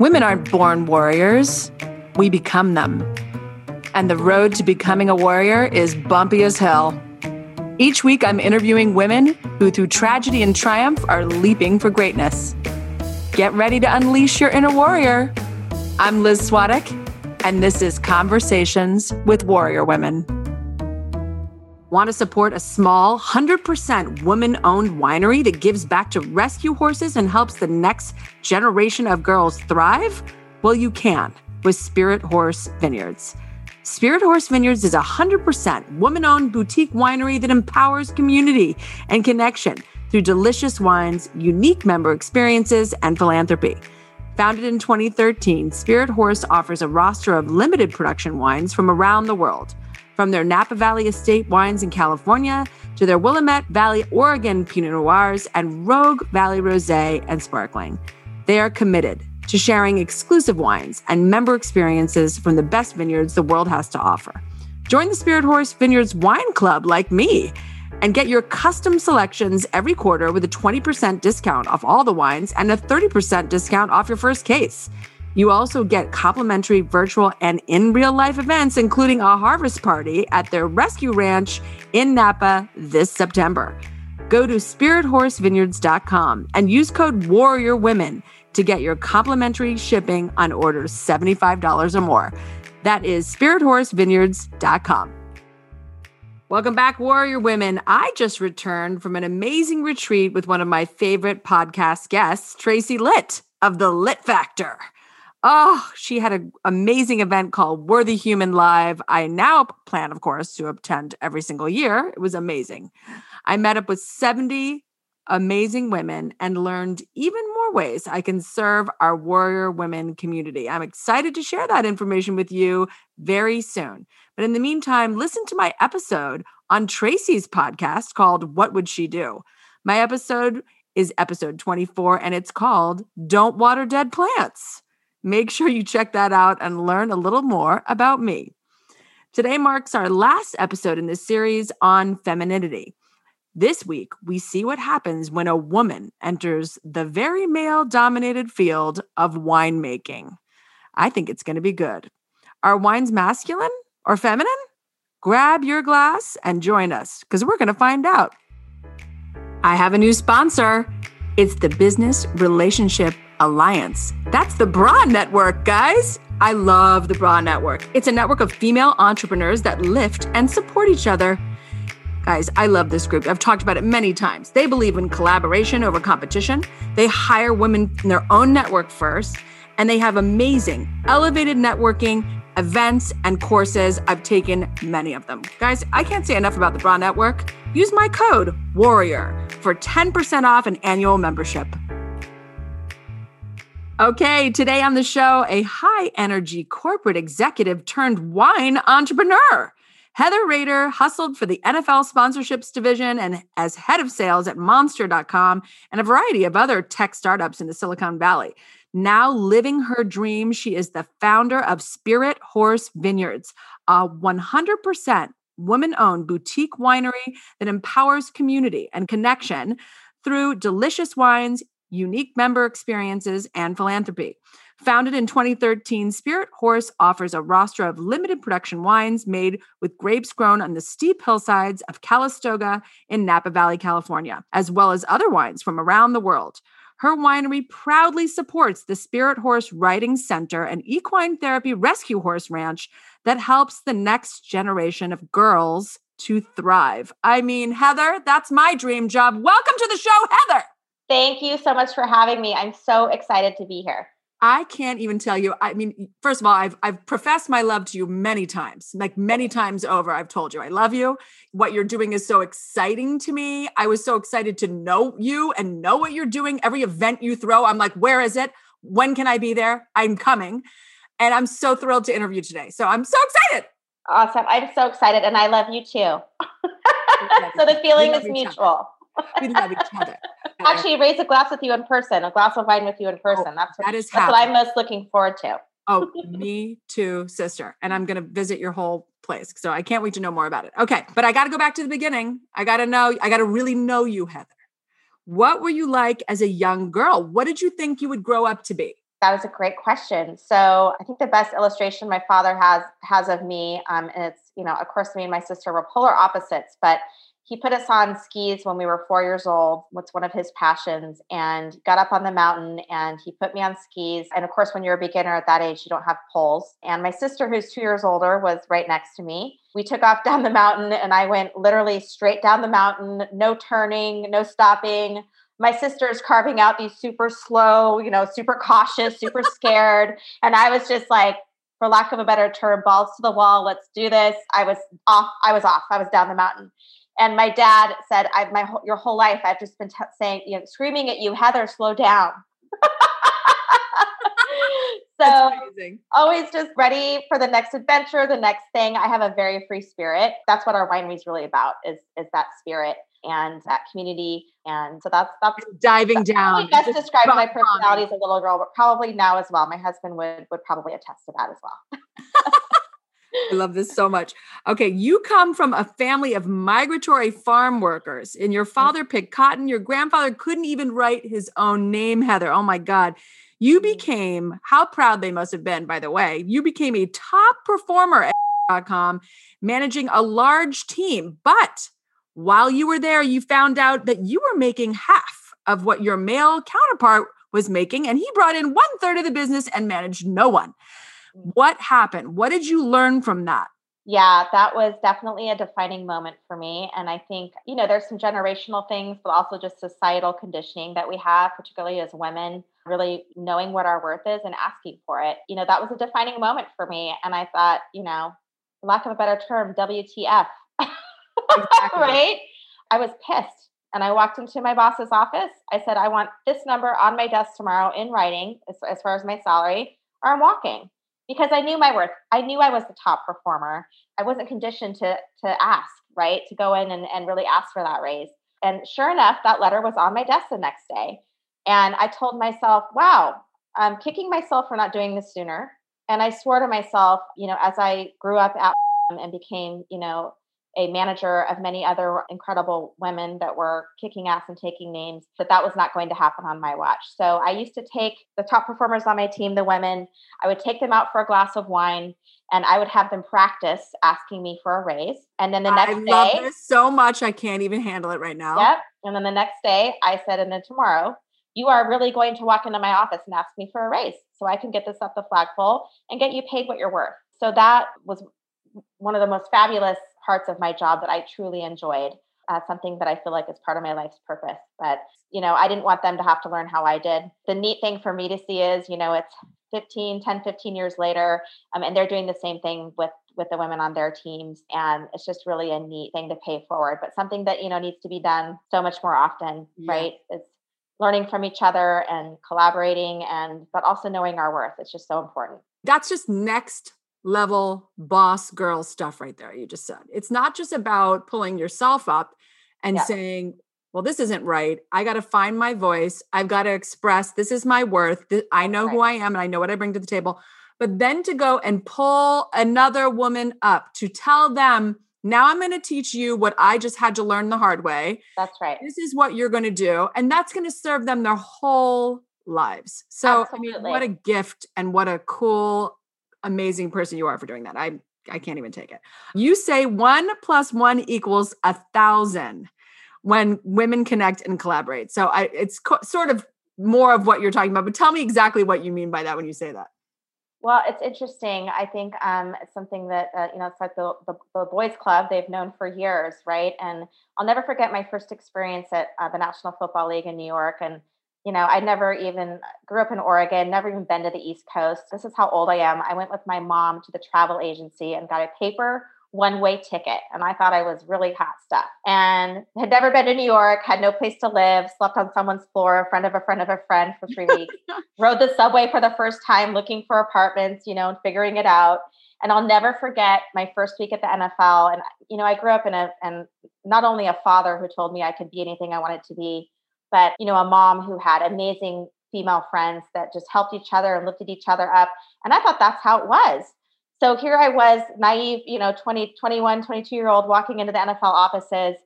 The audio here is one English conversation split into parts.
Women aren't born warriors. We become them. And the road to becoming a warrior is bumpy as hell. Each week, I'm interviewing women who, through tragedy and triumph, are leaping for greatness. Get ready to unleash your inner warrior. I'm Liz Swadek, and this is Conversations with Warrior Women. Want to support a small, 100% woman-owned winery that gives back to rescue horses and helps the next generation of girls thrive? Well, you can with Spirit Horse Vineyards. Spirit Horse Vineyards is a 100% woman-owned boutique winery that empowers community and connection through delicious wines, unique member experiences, and philanthropy. Founded in 2013, Spirit Horse offers a roster of limited production wines from around the world, from their Napa Valley Estate wines in California to their Willamette Valley, Oregon Pinot Noirs and Rogue Valley Rosé and Sparkling. They are committed to sharing exclusive wines and member experiences from the best vineyards the world has to offer. Join the Spirit Horse Vineyards Wine Club like me and get your custom selections every quarter with a 20% discount off all the wines and a 30% discount off your first case. You also get complimentary virtual and in real life events, including a harvest party at their rescue ranch in Napa this September. Go to spirithorsevineyards.com and use code WARRIORWOMEN to get your complimentary shipping on orders $75 or more. That is spirithorsevineyards.com. Welcome back, Warrior Women. I just returned from an amazing retreat with one of my favorite podcast guests, Tracy Litt of The Lit Factor. Oh, she had an amazing event called Worthy Human Live. I now plan, of course, to attend every single year. It was amazing. I met up with 70 amazing women and learned even more ways I can serve our warrior women community. I'm excited to share that information with you very soon. But in the meantime, listen to my episode on Tracy's podcast called What Would She Do? My episode is episode 24, and it's called Don't Water Dead Plants. Make sure you check that out and learn a little more about me. Today marks our last episode in this series on femininity. This week, we see what happens when a woman enters the very male-dominated field of winemaking. I think it's going to be good. Are wines masculine or feminine? Grab your glass and join us, because we're going to find out. I have a new sponsor. It's the Business Relationship Alliance. That's the Bra Network, guys. I love the Bra Network. It's a network of female entrepreneurs that lift and support each other. Guys, I love this group. I've talked about it many times. They believe in collaboration over competition. They hire women in their own network first, and they have amazing elevated networking, events, and courses. I've taken many of them. Guys, I can't say enough about the Bra Network. Use my code WARRIOR for 10% off an annual membership. Okay, today on the show, a high-energy corporate executive turned wine entrepreneur. Heather Rader hustled for the NFL sponsorships division and as head of sales at Monster.com and a variety of other tech startups in the Silicon Valley. Now living her dream, she is the founder of Spirit Horse Vineyards, a 100% woman-owned boutique winery that empowers community and connection through delicious wines, unique member experiences, and philanthropy. Founded in 2013, Spirit Horse offers a roster of limited production wines made with grapes grown on the steep hillsides of Calistoga in Napa Valley, California, as well as other wines from around the world. Her winery proudly supports the Spirit Horse Riding Center, an equine therapy rescue horse ranch that helps the next generation of girls to thrive. I mean, Heather, that's my dream job. Welcome to the show, Heather. Thank you so much for having me. I'm so excited to be here. I can't even tell you. I mean, first of all, I've professed my love to you many times, like many times over. I've told you I love you. What you're doing is so exciting to me. I was so excited to know you and know what you're doing. Every event you throw, I'm like, where is it? When can I be there? I'm coming. And I'm so thrilled to interview today. So I'm so excited. Awesome. I'm so excited. And I love you too. So the feeling is mutual. We love each other. Actually, raise a glass with you in person, a glass of wine with you in person. That's what I'm most looking forward to. Oh, me too, sister. And I'm going to visit your whole place. So I can't wait to know more about it. Okay. But I got to go back to the beginning. I got to really know you, Heather. What were you like as a young girl? What did you think you would grow up to be? That is a great question. So I think the best illustration my father has of me, and it's, you know, of course, me and my sister were polar opposites, but he put us on skis when we were 4 years old. What's one of his passions, and got up on the mountain and he put me on skis. And of course, when you're a beginner at that age, you don't have poles. And my sister, who's 2 years older, was right next to me. We took off down the mountain and I went literally straight down the mountain, no turning, no stopping. My sister is carving out these super slow, you know, super cautious, super scared. And I was just like, for lack of a better term, balls to the wall. Let's do this. I was off. I was down the mountain. And my dad said, your whole life, I've just been saying, you know, screaming at you, Heather, slow down. So always just ready for the next adventure, the next thing. I have a very free spirit. That's what our winery is really about, is that spirit and that community. And so that's diving down. That's described my personality as a little girl, but probably now as well. My husband would probably attest to that as well. I love this so much. Okay. You come from a family of migratory farm workers, and your father picked cotton. Your grandfather couldn't even write his own name, Heather. Oh my God. You became, how proud they must have been, by the way, you became a top performer at Monster.com, managing a large team. But while you were there, you found out that you were making half of what your male counterpart was making, and he brought in 1/3 of the business and managed no one. What happened? What did you learn from that? Yeah, that was definitely a defining moment for me. And I think, you know, there's some generational things, but also just societal conditioning that we have, particularly as women, really knowing what our worth is and asking for it. You know, that was a defining moment for me. And I thought, you know, for lack of a better term, WTF, exactly. Right? I was pissed. And I walked into my boss's office. I said, I want this number on my desk tomorrow in writing, as far as my salary, or I'm walking. Because I knew my worth. I knew I was the top performer. I wasn't conditioned to ask, right? To go in and really ask for that raise. And sure enough, that letter was on my desk the next day. And I told myself, wow, I'm kicking myself for not doing this sooner. And I swore to myself, you know, as I grew up at and became, you know, a manager of many other incredible women that were kicking ass and taking names, that was not going to happen on my watch. So I used to take the top performers on my team, the women, I would take them out for a glass of wine, and I would have them practice asking me for a raise. And then the next day, I love this so much. I can't even handle it right now. Yep. And then the next day I said, and then tomorrow, you are really going to walk into my office and ask me for a raise so I can get this up the flagpole and get you paid what you're worth. So that was one of the most fabulous parts of my job that I truly enjoyed, something that I feel like is part of my life's purpose. But, you know, I didn't want them to have to learn how I did. The neat thing for me to see is, you know, it's 10, 15 years later, and they're doing the same thing with the women on their teams. And it's just really a neat thing to pay forward, but something that, you know, needs to be done so much more often, right? It's learning from each other and collaborating but also knowing our worth. It's just so important. That's just next level boss girl stuff right there. You just said, it's not just about pulling yourself up and saying, well, this isn't right. I got to find my voice. I've got to express, this is my worth. I know who I am and I know what I bring to the table, but then to go and pull another woman up to tell them, now I'm going to teach you what I just had to learn the hard way. That's right. This is what you're going to do. And that's going to serve them their whole lives. So absolutely. I mean, what a gift and what a cool, amazing person you are for doing that. I can't even take it. You say 1 + 1 = 1,000 when women connect and collaborate. So it's sort of more of what you're talking about, but tell me exactly what you mean by that when you say that. Well, it's interesting. I think it's something that, you know, it's like the boys club they've known for years, right? And I'll never forget my first experience at the National Football League in New York. And you know, I never even grew up in Oregon, never even been to the East Coast. This is how old I am. I went with my mom to the travel agency and got a paper one-way ticket. And I thought I was really hot stuff and had never been to New York, had no place to live, slept on someone's floor, a friend of a friend of a friend for 3 weeks, rode the subway for the first time, looking for apartments, you know, and figuring it out. And I'll never forget my first week at the NFL. And, you know, I grew up and not only a father who told me I could be anything I wanted to be, but, you know, a mom who had amazing female friends that just helped each other and lifted each other up. And I thought that's how it was. So here I was, naive, you know, 20, 21, 22-year-old walking into the NFL offices.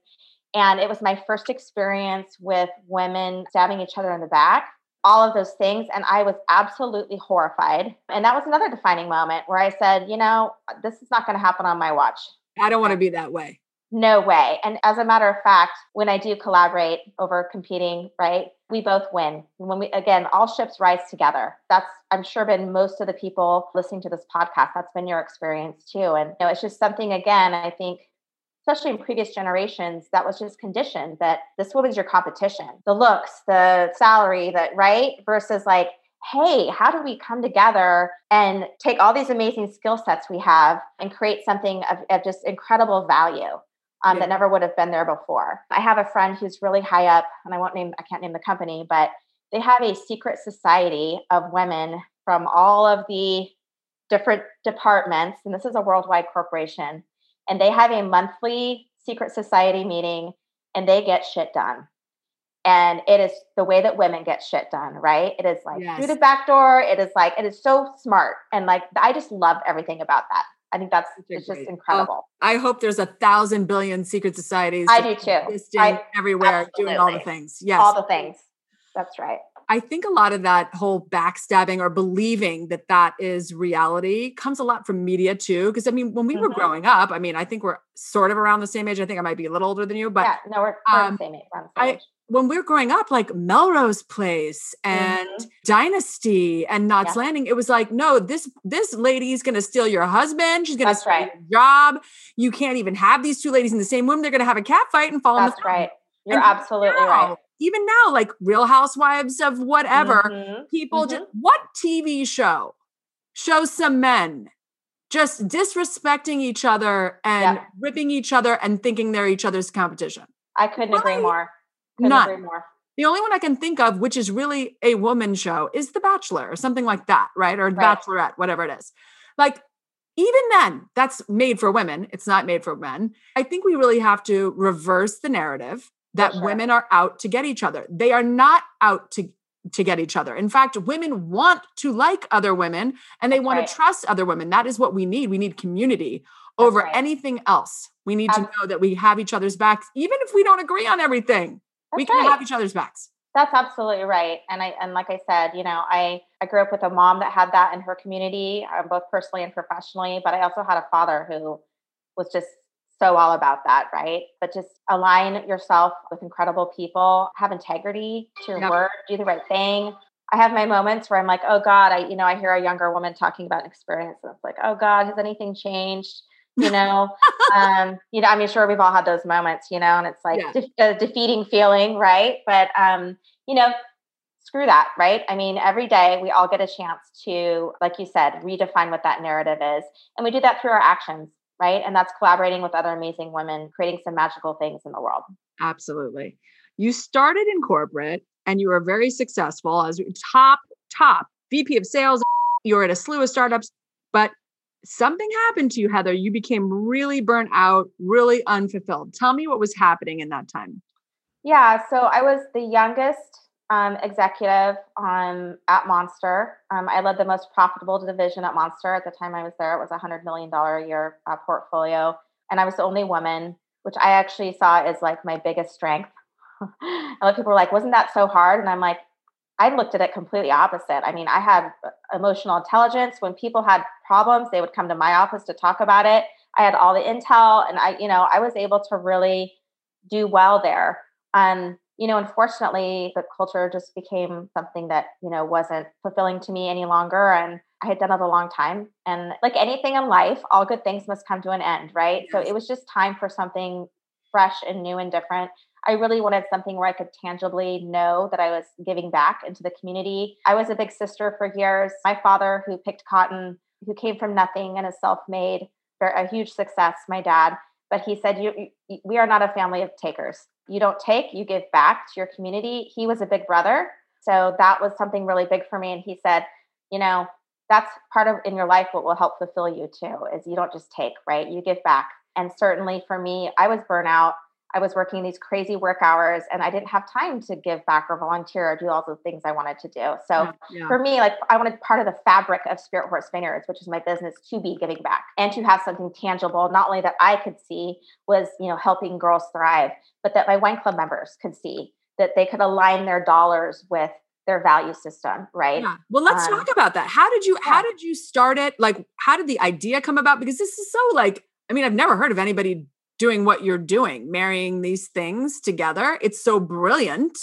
And it was my first experience with women stabbing each other in the back. all of those things. And I was absolutely horrified. And that was another defining moment where I said, you know, this is not going to happen on my watch. I don't want to be that way. No way. And as a matter of fact, when I do collaborate over competing, right, we both win. When we, again, all ships rise together. That's, I'm sure, been most of the people listening to this podcast. That's been your experience too. And you know, it's just something, again, I think, especially in previous generations, that was just conditioned that this woman's your competition, the looks, the salary, that, right? Versus like, hey, how do we come together and take all these amazing skill sets we have and create something of just incredible value? That never would have been there before. I have a friend who's really high up, and I can't name the company, but they have a secret society of women from all of the different departments. And this is a worldwide corporation. And they have a monthly secret society meeting, and they get shit done. And it is the way that women get shit done, right? It is like through the back door. It is like, it is so smart. And like, I just loved everything about that. I think it's just incredible. I hope there's 1,000 billion secret societies. I do too. Everywhere, absolutely. Doing all the things. Yes. All the things. That's right. I think a lot of that whole backstabbing or believing that that is reality comes a lot from media too. Because I mean, when we were growing up, I mean, I think we're sort of around the same age. I think I might be a little older than you, but we're the same age. When we were growing up, like Melrose Place and Dynasty and Knots Landing, it was like, no, this lady is going to steal your husband. She's going to steal your job. You can't even have these two ladies in the same room. They're going to have a cat fight and fall in the phone. Right. You're absolutely right. Even now, like Real Housewives of whatever, people just, what TV show shows some men just disrespecting each other and ripping each other and thinking they're each other's competition? I couldn't agree more. None. The only one I can think of, which is really a woman show, is The Bachelor or something like that, right? Or Bachelorette, whatever it is. Like, even then, that's made for women. It's not made for men. I think we really have to reverse the narrative that women are out to get each other. They are not out to get each other. In fact, women want to like other women and they want to trust other women. That is what we need. We need community over anything else. We need to know that we have each other's backs, even if we don't agree on everything. That's we can have each other's backs. That's absolutely right. And like I said, you know, I grew up with a mom that had that in her community, both personally and professionally, but I also had a father who was just so all about that, right? But just align yourself with incredible people, have integrity to your work, do the right thing. I have my moments where I'm like, oh God, I hear a younger woman talking about an experience and it's like, oh God, has anything changed? I mean, sure, we've all had those moments, you know, and it's like a defeating feeling. Right. But, you know, screw that. Right. I mean, every day we all get a chance to, like you said, redefine what that narrative is. And we do that through our actions. Right. And that's collaborating with other amazing women, creating some magical things in the world. Absolutely. You started in corporate and you were very successful as top VP of sales. You were at a slew of startups, but something happened to you, Heather. You became really burnt out, really unfulfilled. Tell me what was happening in that time. Yeah. So I was the youngest executive at Monster. I led the most profitable division at Monster. At the time I was there, it was $100 million a year portfolio. And I was the only woman, which I actually saw as like my biggest strength. A lot of people were like, wasn't that so hard? And I'm like, I looked at it completely opposite. I mean, I had emotional intelligence. When people had problems, they would come to my office to talk about it. I had all the intel and I was able to really do well there. Unfortunately, the culture just became something that, wasn't fulfilling to me any longer. And I had done it a long time. And like anything in life, all good things must come to an end, right? Yes. So it was just time for something fresh and new and different. I really wanted something where I could tangibly know that I was giving back into the community. I was a big sister for years. My father, who picked cotton, who came from nothing and is self-made, a huge success, my dad. But he said, we are not a family of takers. You don't take, you give back to your community. He was a big brother. So that was something really big for me. And he said, that's part of in your life what will help fulfill you too, is you don't just take, right? You give back. And certainly for me, I was burnt out. I was working these crazy work hours and I didn't have time to give back or volunteer or do all the things I wanted to do. So for me, like I wanted part of the fabric of Spirit Horse Vineyards, which is my business, to be giving back and to have something tangible, not only that I could see was, helping girls thrive, but that my wine club members could see that they could align their dollars with their value system, right? Yeah. Well, let's talk about that. How did you start it? Like, how did the idea come about? Because this is so like, I mean, I've never heard of anybody doing what you're doing, marrying these things together. It's so brilliant.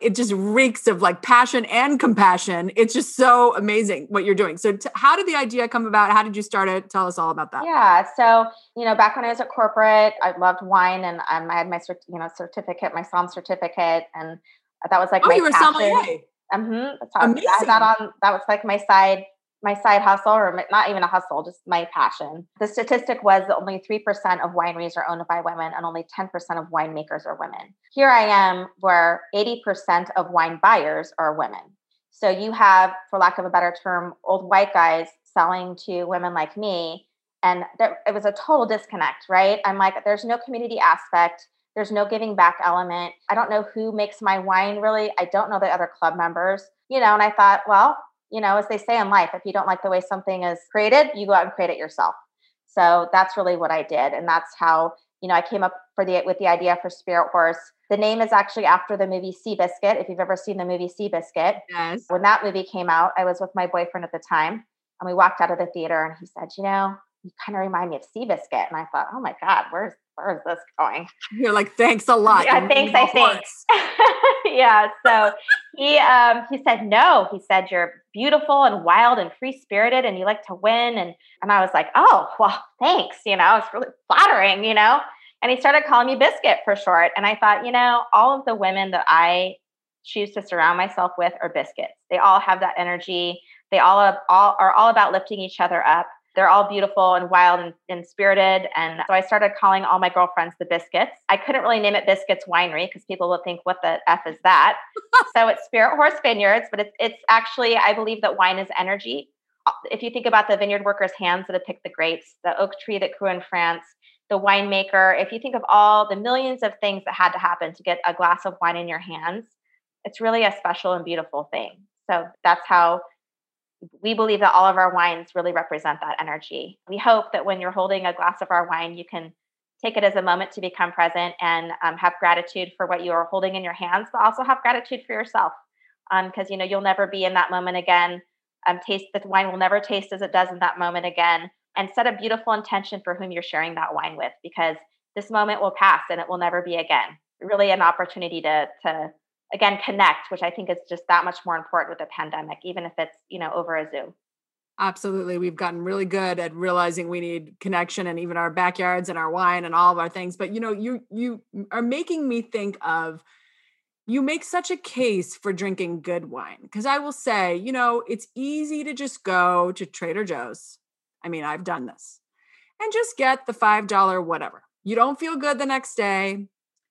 It just reeks of like passion and compassion. It's just so amazing what you're doing. So how did the idea come about? How did you start it? Tell us all about that. Yeah. So, you know, back when I was at corporate, I loved wine and I had my, certificate, my Somm certificate. And that was like, oh, my you were passion. Sommelier. Amazing. That was like my side hustle, or not even a hustle, just my passion. The statistic was that only 3% of wineries are owned by women and only 10% of winemakers are women. Here I am where 80% of wine buyers are women. So you have, for lack of a better term, old white guys selling to women like me. And it was a total disconnect, right? I'm like, there's no community aspect. There's no giving back element. I don't know who makes my wine really. I don't know the other club members, you know, and I thought, well, you know, as they say in life, if you don't like the way something is created, you go out and create it yourself. So that's really what I did. And that's how, you know, I came up with the idea for Spirit Horse. The name is actually after the movie Seabiscuit. If you've ever seen the movie Seabiscuit, yes. When that movie came out, I was with my boyfriend at the time and we walked out of the theater and he said, you know, you kind of remind me of Seabiscuit. And I thought, oh my God, where is this going? You're like, thanks a lot. Yeah, thanks. Yeah. So he said, no, he said, you're beautiful and wild and free-spirited and you like to win. And I was like, oh, well, thanks. You know, it's really flattering, you know? And he started calling me Biscuit for short. And I thought, you know, all of the women that I choose to surround myself with are biscuits. They all have that energy. They all are about lifting each other up. They're all beautiful and wild and spirited. And so I started calling all my girlfriends the Biscuits. I couldn't really name it Biscuits Winery because people would think, what the F is that? So it's Spirit Horse Vineyards, but it's actually, I believe that wine is energy. If you think about the vineyard workers' hands that have picked the grapes, the oak tree that grew in France, the winemaker, if you think of all the millions of things that had to happen to get a glass of wine in your hands, it's really a special and beautiful thing. So that's how we believe that all of our wines really represent that energy. We hope that when you're holding a glass of our wine, you can take it as a moment to become present and have gratitude for what you are holding in your hands, but also have gratitude for yourself. Because, you know, you'll never be in that moment again. The wine will never taste as it does in that moment again. And set a beautiful intention for whom you're sharing that wine with, because this moment will pass and it will never be again. Really an opportunity to again, connect, which I think is just that much more important with the pandemic, even if it's, you know, over a Zoom. Absolutely. We've gotten really good at realizing we need connection and even our backyards and our wine and all of our things. But, you know, you are making me think of, you make such a case for drinking good wine. Because I will say, you know, it's easy to just go to Trader Joe's. I mean, I've done this. And just get the $5 whatever. You don't feel good the next day.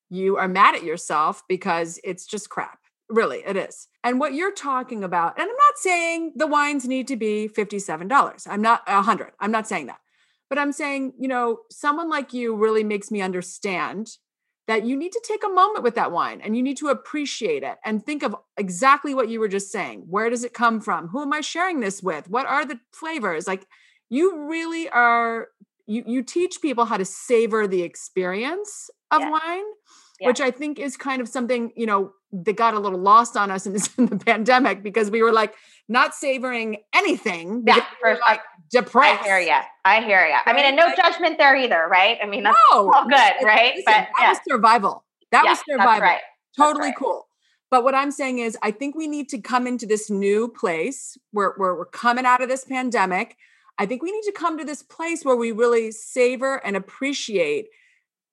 You are mad at yourself because it's just crap. Really, it is. And what you're talking about, and I'm not saying the wines need to be $57. I'm not 100. I'm not saying that. But I'm saying, you know, someone like you really makes me understand that you need to take a moment with that wine and you need to appreciate it and think of exactly what you were just saying. Where does it come from? Who am I sharing this with? What are the flavors? Like, you really are, you teach people how to savor the experience of wine, which I think is kind of something, you know, that got a little lost on us in the pandemic because we were like not savoring anything. Yeah, we were like depressed. I hear you. Right? I mean, and no judgment there either, right? I mean, that's all good, right? Listen, that was survival. That was survival. That's right. Totally cool. But what I'm saying is, I think we need to come into this new place where we're coming out of this pandemic. I think we need to come to this place where we really savor and appreciate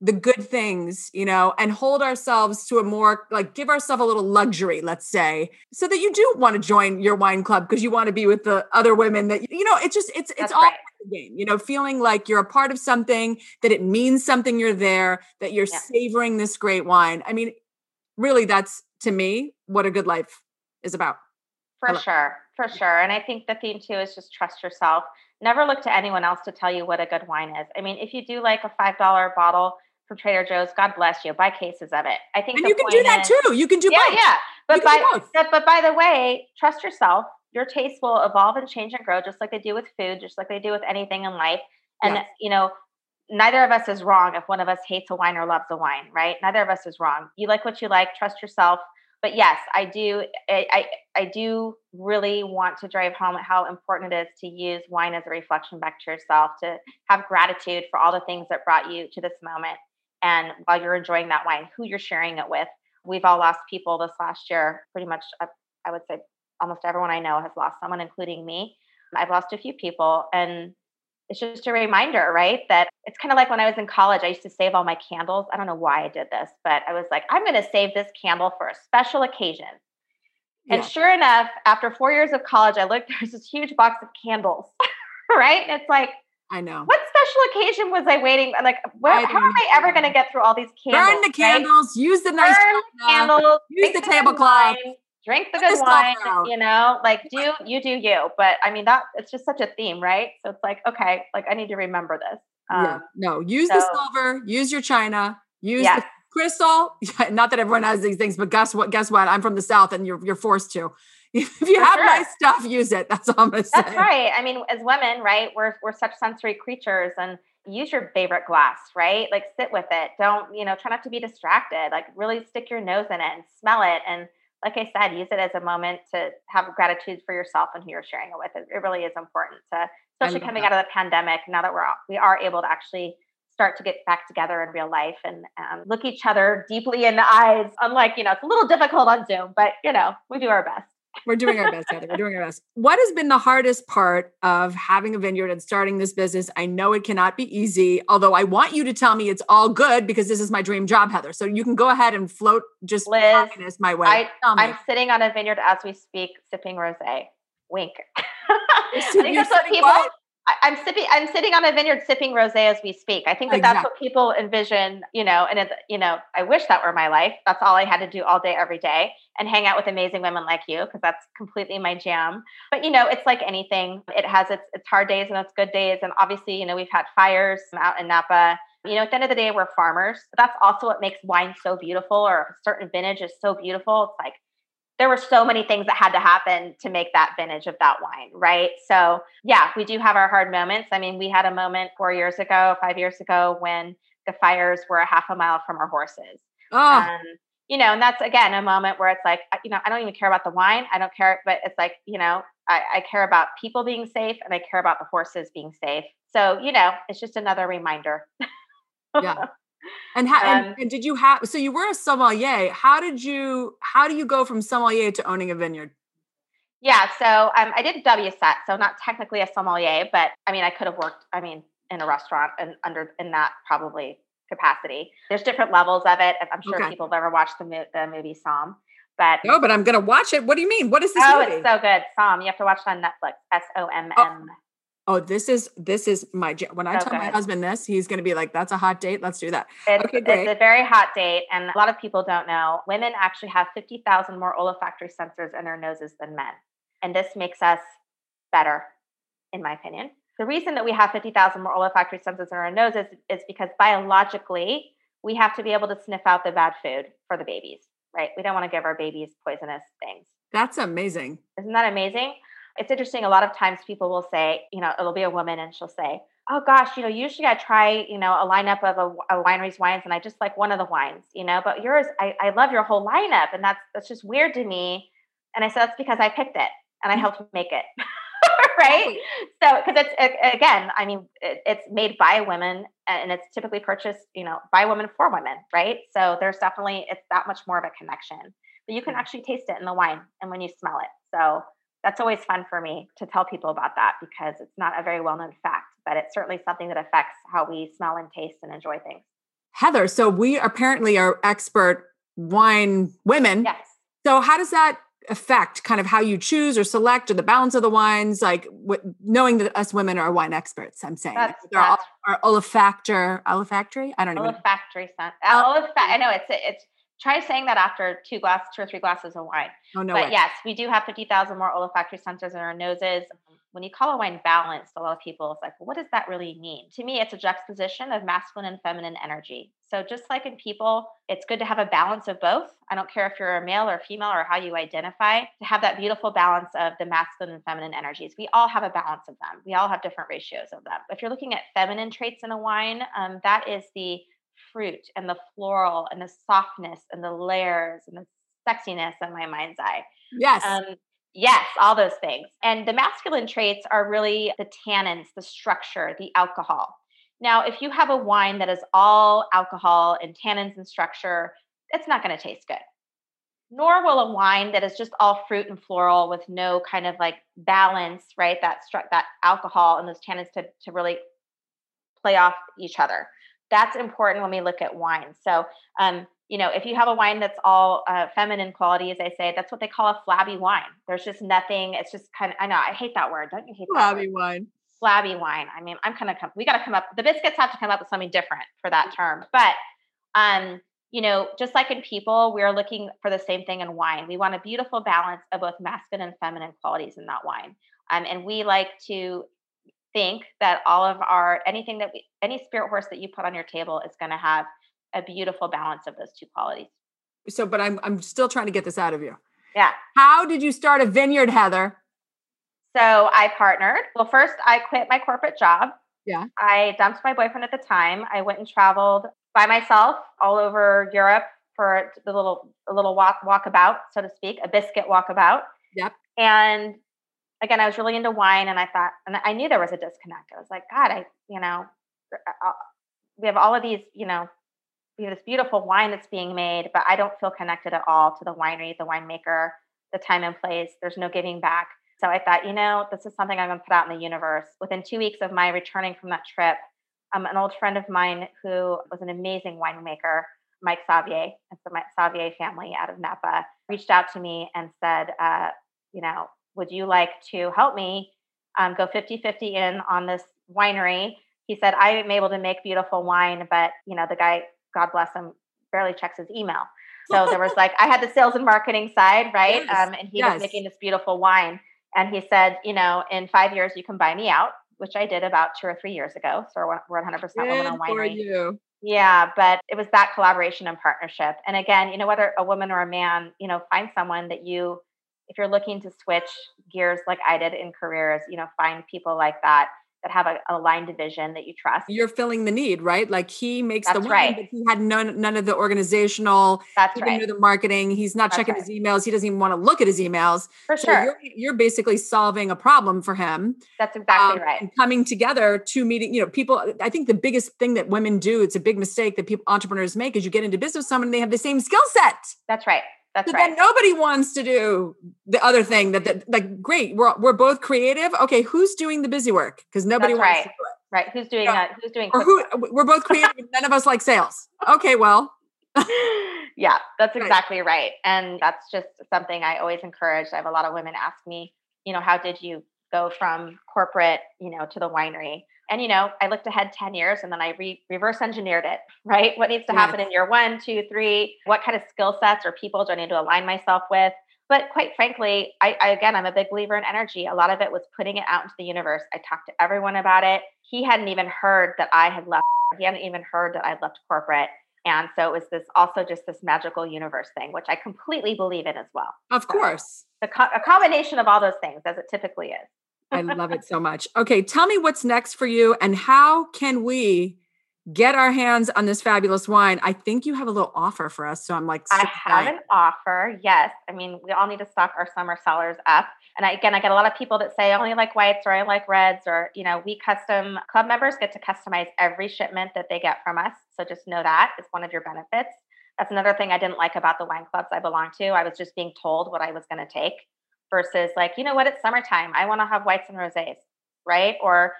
the good things, you know, and hold ourselves to a more, like, give ourselves a little luxury, let's say, so that you do want to join your wine club because you want to be with the other women that, you know, it's just, it's all part of the game, you know, feeling like you're a part of something, that it means something you're there, that you're savoring this great wine. I mean, really, that's, to me, what a good life is about. For sure. And I think the theme too is just trust yourself. Never look to anyone else to tell you what a good wine is. I mean, if you do like a $5 bottle from Trader Joe's, God bless you. Buy cases of it. I think, and you can do that too. You can do both. Yeah. But by the way, trust yourself. Your tastes will evolve and change and grow, just like they do with food, just like they do with anything in life. And you know, neither of us is wrong if one of us hates a wine or loves a wine, right? Neither of us is wrong. You like what you like. Trust yourself. But yes, I do. I do really want to drive home how important it is to use wine as a reflection back to yourself, to have gratitude for all the things that brought you to this moment. And while you're enjoying that wine, who you're sharing it with. We've all lost people this last year. Pretty much, I would say almost everyone I know has lost someone, including me. I've lost a few people. And it's just a reminder, right? That it's kind of like when I was in college, I used to save all my candles. I don't know why I did this, but I was like, I'm going to save this candle for a special occasion. Yeah. And sure enough, after 4 years of college, I looked, there's this huge box of candles, right? And it's like, I know. What special occasion was I waiting? I'm like, how am I ever going to get through all these candles? Burn the candles, right? Use the nice candles, use the tablecloth. Drink the good wine, you know, like do you, but I mean, it's just such a theme, right? So it's like, okay, like I need to remember this. Use the silver, use your china, use the crystal. Yeah, not that everyone has these things, but guess what? I'm from the South and you're forced to, if you have nice stuff, use it. That's all I'm going to say. That's right. I mean, as women, right, we're such sensory creatures, and use your favorite glass, right? Like sit with it. Don't, try not to be distracted, like really stick your nose in it and smell it. And like I said, use it as a moment to have gratitude for yourself and who you're sharing it with. It really is important to, especially coming out of the pandemic, now that we are able to actually start to get back together in real life and look each other deeply in the eyes. Unlike, it's a little difficult on Zoom, but we do our best. We're doing our best, Heather. We're doing our best. What has been the hardest part of having a vineyard and starting this business? I know it cannot be easy, although I want you to tell me it's all good because this is my dream job, Heather. So you can go ahead and float just Liz, happiness my way. I'm sitting on a vineyard as we speak, sipping rosé. Wink. I think that's what people... What? I'm sitting on a vineyard sipping rosé as we speak. I think that's what people envision, and it's, I wish that were my life. That's all I had to do all day, every day, and hang out with amazing women like you, because that's completely my jam. But, it's like anything. It has its hard days and its good days. And obviously, we've had fires out in Napa. At the end of the day, we're farmers. That's also what makes wine so beautiful, or a certain vintage is so beautiful. It's like, there were so many things that had to happen to make that vintage of that wine, right? So yeah, we do have our hard moments. I mean, we had a moment 5 years ago, when the fires were a half a mile from our horses. Oh. And that's, again, a moment where it's like, I don't even care about the wine. I don't care, but it's like, I care about people being safe, and I care about the horses being safe. So, it's just another reminder. Yeah. And did you have, so you were a sommelier. How do you go from sommelier to owning a vineyard? Yeah. So I did WSET. So not technically a sommelier, but I mean, I could have worked, in a restaurant and in that probably capacity. There's different levels of it. I'm sure people have ever watched the movie Somm, but. No, but I'm going to watch it. What do you mean? What is this movie? Oh, it's so good. Somm. You have to watch it on Netflix. SOMM. Oh, this is my jam. When I tell my husband this, he's going to be like, that's a hot date. Let's do that. It's a very hot date. And a lot of people don't know, women actually have 50,000 more olfactory sensors in their noses than men. And this makes us better, in my opinion. The reason that we have 50,000 more olfactory sensors in our noses is because biologically, we have to be able to sniff out the bad food for the babies, right? We don't want to give our babies poisonous things. That's amazing. Isn't that amazing? It's interesting. A lot of times people will say, it'll be a woman and she'll say, oh gosh, usually I try, a lineup of a winery's wines and I just like one of the wines, but yours, I love your whole lineup. And that's just weird to me. And I said, that's because I picked it and I helped make it. Right. So, cause it's, again, it's made by women and it's typically purchased, by women for women. Right. So there's definitely, it's that much more of a connection, but you can actually taste it in the wine and when you smell it. So that's always fun for me to tell people about that because it's not a very well-known fact, but it's certainly something that affects how we smell and taste and enjoy things. Heather, so we apparently are expert wine women. Yes. So how does that affect kind of how you choose or select or the balance of the wines? Like knowing that us women are wine experts, I'm saying. Our olfactory? I don't know. Olfactory scent. I know it's try saying that after two or three glasses of wine. Oh, no but way. Yes, we do have 50,000 more olfactory sensors in our noses. When you call a wine balanced, a lot of people is like, well, what does that really mean? To me, it's a juxtaposition of masculine and feminine energy. So just like in people, it's good to have a balance of both. I don't care if you're a male or female or how you identify, to have that beautiful balance of the masculine and feminine energies. We all have a balance of them. We all have different ratios of them. If you're looking at feminine traits in a wine, that is the fruit and the floral and the softness and the layers and the sexiness in my mind's eye. Yes. Yes, all those things. And the masculine traits are really the tannins, the structure, the alcohol. Now, if you have a wine that is all alcohol and tannins and structure, it's not going to taste good. Nor will a wine that is just all fruit and floral with no kind of like balance, right? That alcohol and those tannins to really play off each other. That's important when we look at wine. So, you know, if you have a wine that's all feminine qualities, I say that's what they call a flabby wine. There's just nothing. It's just kind of, I know, I hate that word. Don't you hate flabby wine? Flabby wine. I mean, we got to come up, the biscuits have to come up with something different for that term. But, you know, just like in people, we are looking for the same thing in wine. We want a beautiful balance of both masculine and feminine qualities in that wine. And we like to think that all of our, anything that we, any spirit horse that you put on your table is going to have a beautiful balance of those two qualities. So, but I'm still trying to get this out of you. Yeah. How did you start a vineyard, Heather? So I partnered. Well, first I quit my corporate job. Yeah. I dumped my boyfriend at the time. I went and traveled by myself all over Europe for a little walkabout, so to speak, a biscuit walkabout. Yep. And again, I was really into wine, and I thought, and I knew there was a disconnect. I was like, God, we have all of these, you know, we have this beautiful wine that's being made, but I don't feel connected at all to the winery, the winemaker, the time and place. There's no giving back. So I thought, you know, this is something I'm going to put out in the universe. Within 2 weeks of my returning from that trip, an old friend of mine who was an amazing winemaker, Mike Savier, and the Savier family out of Napa, reached out to me and said, you know, would you like to help me go 50-50 in on this winery? He said, I am able to make beautiful wine, but, you know, the guy, God bless him, barely checks his email. So there was like, I had the sales and marketing side, right? Yes, and he was making this beautiful wine. And he said, you know, in 5 years, you can buy me out, which I did about 2 or 3 years ago. So we're 100% women on winery. Yeah. But it was that collaboration and partnership. And again, you know, whether a woman or a man, you know, find someone that you, if you're looking to switch gears, like I did in careers, you know, find people like that, that have a aligned vision that you trust. You're filling the need, right? Like he makes the wine, right. But he had none of the organizational, he didn't do the marketing. He's not checking his emails. He doesn't even want to look at his emails. For sure. So you're basically solving a problem for him. That's exactly right. And coming together to meeting, you know, people, I think the biggest thing that women do, it's a big mistake that people, entrepreneurs make is you get into business with someone and they have the same skill set. That's right. That's so right. Then nobody wants to do the other thing that like, great, we're both creative. Okay. Who's doing the busy work? Because nobody wants to do it. Right. Who's doing that? Who's doing we're both creative and none of us like sales. Okay. Well, yeah, that's exactly right. And that's just something I always encourage. I have a lot of women ask me, you know, how did you go from corporate, you know, to the winery? And, you know, I looked ahead 10 years and then I reverse engineered it, right? What needs to happen in year 1, 2, 3? What kind of skill sets or people do I need to align myself with? But quite frankly, I I'm a big believer in energy. A lot of it was putting it out into the universe. I talked to everyone about it. He hadn't even heard that I had left. He hadn't even heard that I'd left corporate. And so it was this also just this magical universe thing, which I completely believe in as well. Of course. So, a combination of all those things as it typically is. I love it so much. Okay. Tell me what's next for you and how can we get our hands on this fabulous wine? I think you have a little offer for us. So I'm like, I have an offer. Yes. I mean, we all need to stock our summer cellars up. And I get a lot of people that say I only like whites or I like reds or, you know, we custom club members get to customize every shipment that they get from us. So just know that it's one of your benefits. That's another thing I didn't like about the wine clubs I belong to. I was just being told what I was going to take. Versus like, you know what, it's summertime. I want to have whites and rosés, right? Or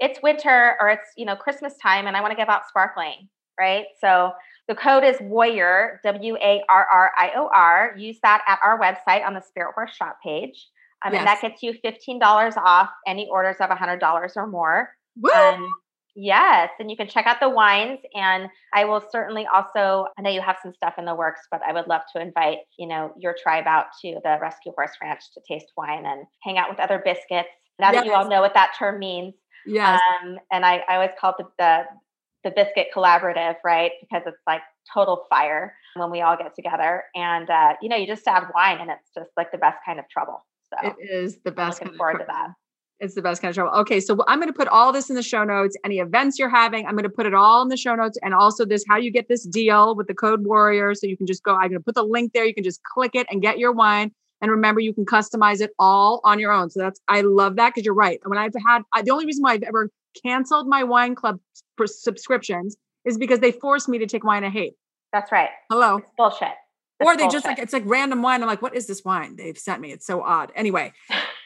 it's winter or it's, you know, Christmas time and I want to give out sparkling, right? So the code is WARRIOR, WARRIOR. Use that at our website on the Spirit Horse shop page. And that gets you $15 off any orders of $100 or more. Woo! Yes. And you can check out the wines and I will certainly also, I know you have some stuff in the works, but I would love to invite, you know, your tribe out to the Rescue Horse Ranch to taste wine and hang out with other biscuits. Now that you all know what that term means. Yes. And I always call it the biscuit collaborative, right? Because it's like total fire when we all get together and, you know, you just add wine and it's just like the best kind of trouble. So it is the best. I'm looking forward to that. It's the best kind of trouble. Okay. So I'm going to put all this in the show notes, any events you're having. I'm going to put it all in the show notes. And also this, how you get this deal with the code warrior. So you can just go, I'm going to put the link there. You can just click it and get your wine. And remember, you can customize it all on your own. So that's, I love that. Cause you're right. When I've had, the only reason why I've ever canceled my wine club subscriptions is because they forced me to take wine I hate. That's right. Hello. It's bullshit. It's or they bullshit. Just like, it's like random wine. I'm like, what is this wine they've sent me? It's so odd. Anyway.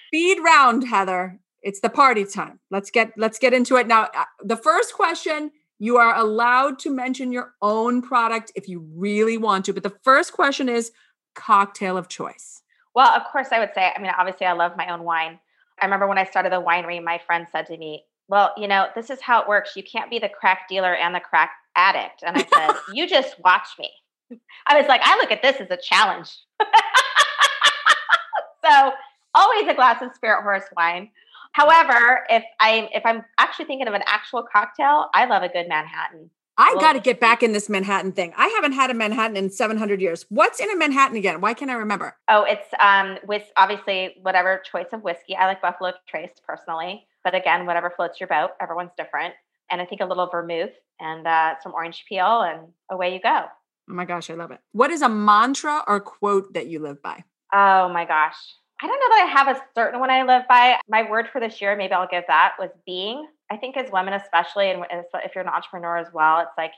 Speed round, Heather. It's the party time. Let's get into it. Now, the first question, you are allowed to mention your own product if you really want to, but the first question is cocktail of choice. Well, of course I would say, I mean, obviously I love my own wine. I remember when I started the winery, my friend said to me, well, you know, this is how it works. You can't be the crack dealer and the crack addict. And I said, you just watch me. I was like, I look at this as a challenge. So always a glass of Spirit Horse wine. However, if I'm actually thinking of an actual cocktail, I love a good Manhattan. I got to get back in this Manhattan thing. I haven't had a Manhattan in 700 years. What's in a Manhattan again? Why can't I remember? Oh, it's with obviously whatever choice of whiskey. I like Buffalo Trace personally, but again, whatever floats your boat. Everyone's different. And I think a little vermouth and some orange peel and away you go. Oh my gosh, I love it. What is a mantra or quote that you live by? Oh my gosh. I don't know that I have a certain one I live by. My word for this year, maybe I'll give that, was being. I think as women, especially, and if you're an entrepreneur as well, it's like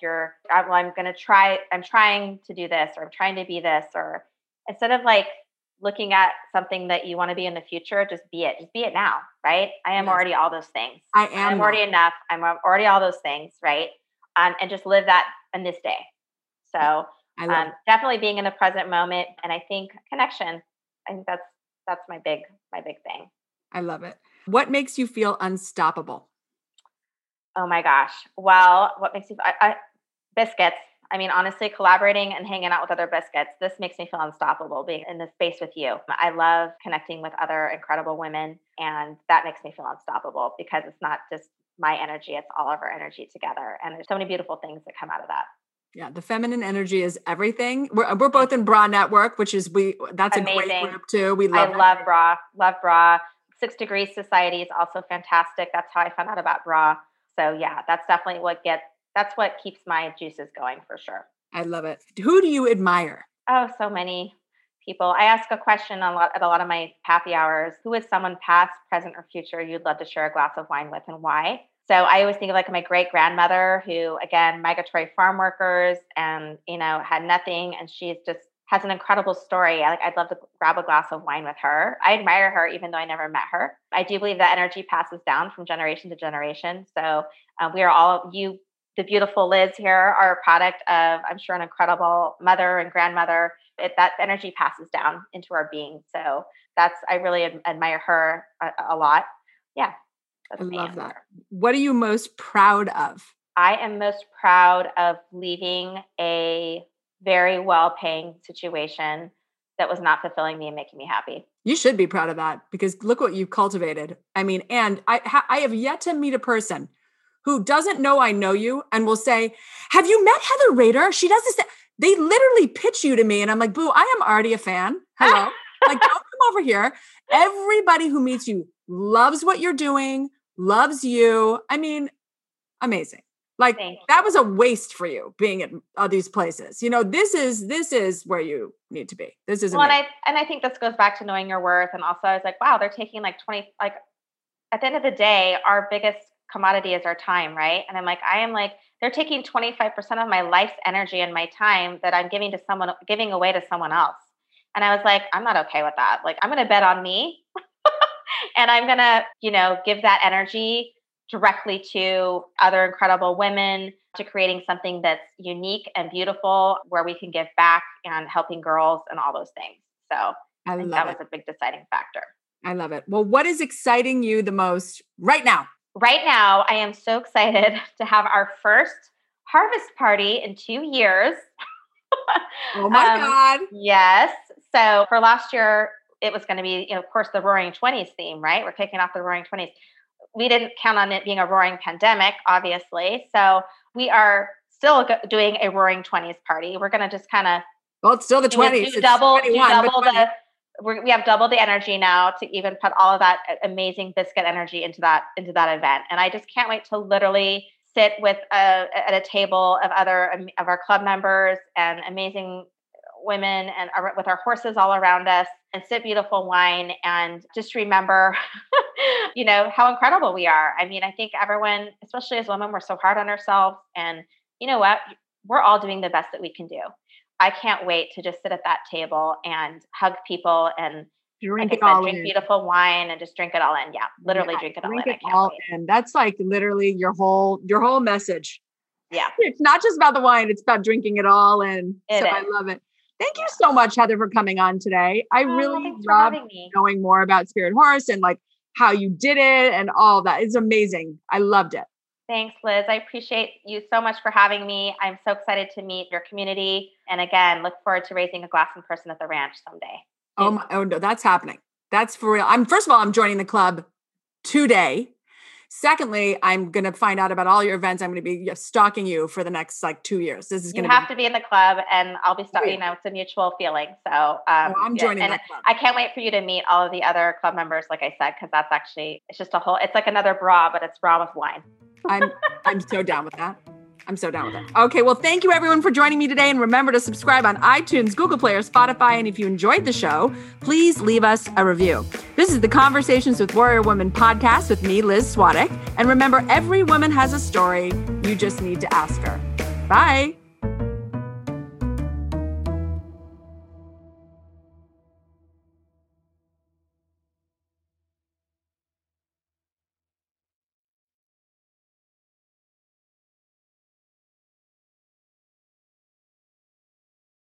I'm trying to do this, or I'm trying to be this, or instead of like looking at something that you want to be in the future, just be it now. Right. I am already all those things. I'm already enough. I'm already all those things. Right. And just live that in this day. So definitely being in the present moment. And I think connection, I think that's my big thing. I love it. What makes you feel unstoppable? Oh my gosh. Well, what makes you, biscuits. I mean, honestly, collaborating and hanging out with other biscuits. This makes me feel unstoppable, being in this space with you. I love connecting with other incredible women, and that makes me feel unstoppable because it's not just my energy. It's all of our energy together. And there's so many beautiful things that come out of that. Yeah, the feminine energy is everything. We're both in Bra Network, which is that's amazing. A great group too. We love. I love it. Bra. 6 Degrees Society is also fantastic. That's how I found out about Bra. So yeah, that's definitely that's what keeps my juices going for sure. I love it. Who do you admire? Oh, so many people. I ask a question at a lot of my happy hours. Who is someone past, present, or future you'd love to share a glass of wine with, and why? So I always think of like my great grandmother who, again, migratory farm workers and, you know, had nothing. And she just has an incredible story. I'd love to grab a glass of wine with her. I admire her, even though I never met her. I do believe that energy passes down from generation to generation. So we are all you, the beautiful Liz here, are a product of, I'm sure, an incredible mother and grandmother. That energy passes down into our being. So I really admire her a lot. Yeah. I love that. What are you most proud of? I am most proud of leaving a very well-paying situation that was not fulfilling me and making me happy. You should be proud of that because look what you've cultivated. I mean, and I have yet to meet a person who doesn't know I know you and will say, have you met Heather Rader? She does this. They literally pitch you to me. And I'm like, boo, I am already a fan. Hello. Like, don't come over here. Everybody who meets you loves what you're doing. Loves you. I mean, amazing. Like that was a waste for you being at all these places. You know, this is where you need to be. This is amazing. And I think this goes back to knowing your worth. And also I was like, wow, they're taking like 20, like at the end of the day, our biggest commodity is our time. Right. And I'm like, they're taking 25% of my life's energy and my time that I'm giving away to someone else. And I was like, I'm not okay with that. Like, I'm going to bet on me. And I'm going to, you know, give that energy directly to other incredible women, to creating something that's unique and beautiful where we can give back and helping girls and all those things. So I think that was a big deciding factor. I love it. Well, what is exciting you the most right now? Right now, I am so excited to have our first harvest party in 2 years. Oh my God. Yes. So for last year, it was going to be, you know, of course, the Roaring 20s theme, right? We're kicking off the Roaring 20s. We didn't count on it being a roaring pandemic, obviously. So we are still doing a Roaring 20s party. We're going to just kind of... Well, it's still the 20s. Do double the we have double the energy now to even put all of that amazing biscuit energy into that event. And I just can't wait to literally sit with at a table of other of our club members and amazing women and with our horses all around us and sip beautiful wine and just remember, you know, how incredible we are. I mean, I think everyone, especially as women, we're so hard on ourselves, and you know what? We're all doing the best that we can do. I can't wait to just sit at that table and hug people and drink beautiful wine and just drink it all in. Yeah, literally drink it all in. That's like literally your whole message. Yeah. It's not just about the wine. It's about drinking it all in. I love it. Thank you so much, Heather, for coming on today. I really love knowing more about Spirit Horse and like how you did it and all that. It's amazing. I loved it. Thanks, Liz. I appreciate you so much for having me. I'm so excited to meet your community. And again, look forward to raising a glass in person at the ranch someday. Oh no, that's happening. That's for real. First of all, I'm joining the club today. Secondly, I'm going to find out about all your events. I'm going to be stalking you for the next 2 years. This is going to have to be in the club, and I'll be stalking. You know, it's a mutual feeling. So I'm joining that club. I can't wait for you to meet all of the other club members, like I said, because that's actually, it's just a whole, it's like another bra, but it's bra with wine. I'm so down with that. I'm so down with that. Okay. Well, thank you everyone for joining me today. And remember to subscribe on iTunes, Google Play, or Spotify. And if you enjoyed the show, please leave us a review. This is the Conversations with Warrior Women podcast with me, Liz Swadek. And remember, every woman has a story. You just need to ask her. Bye.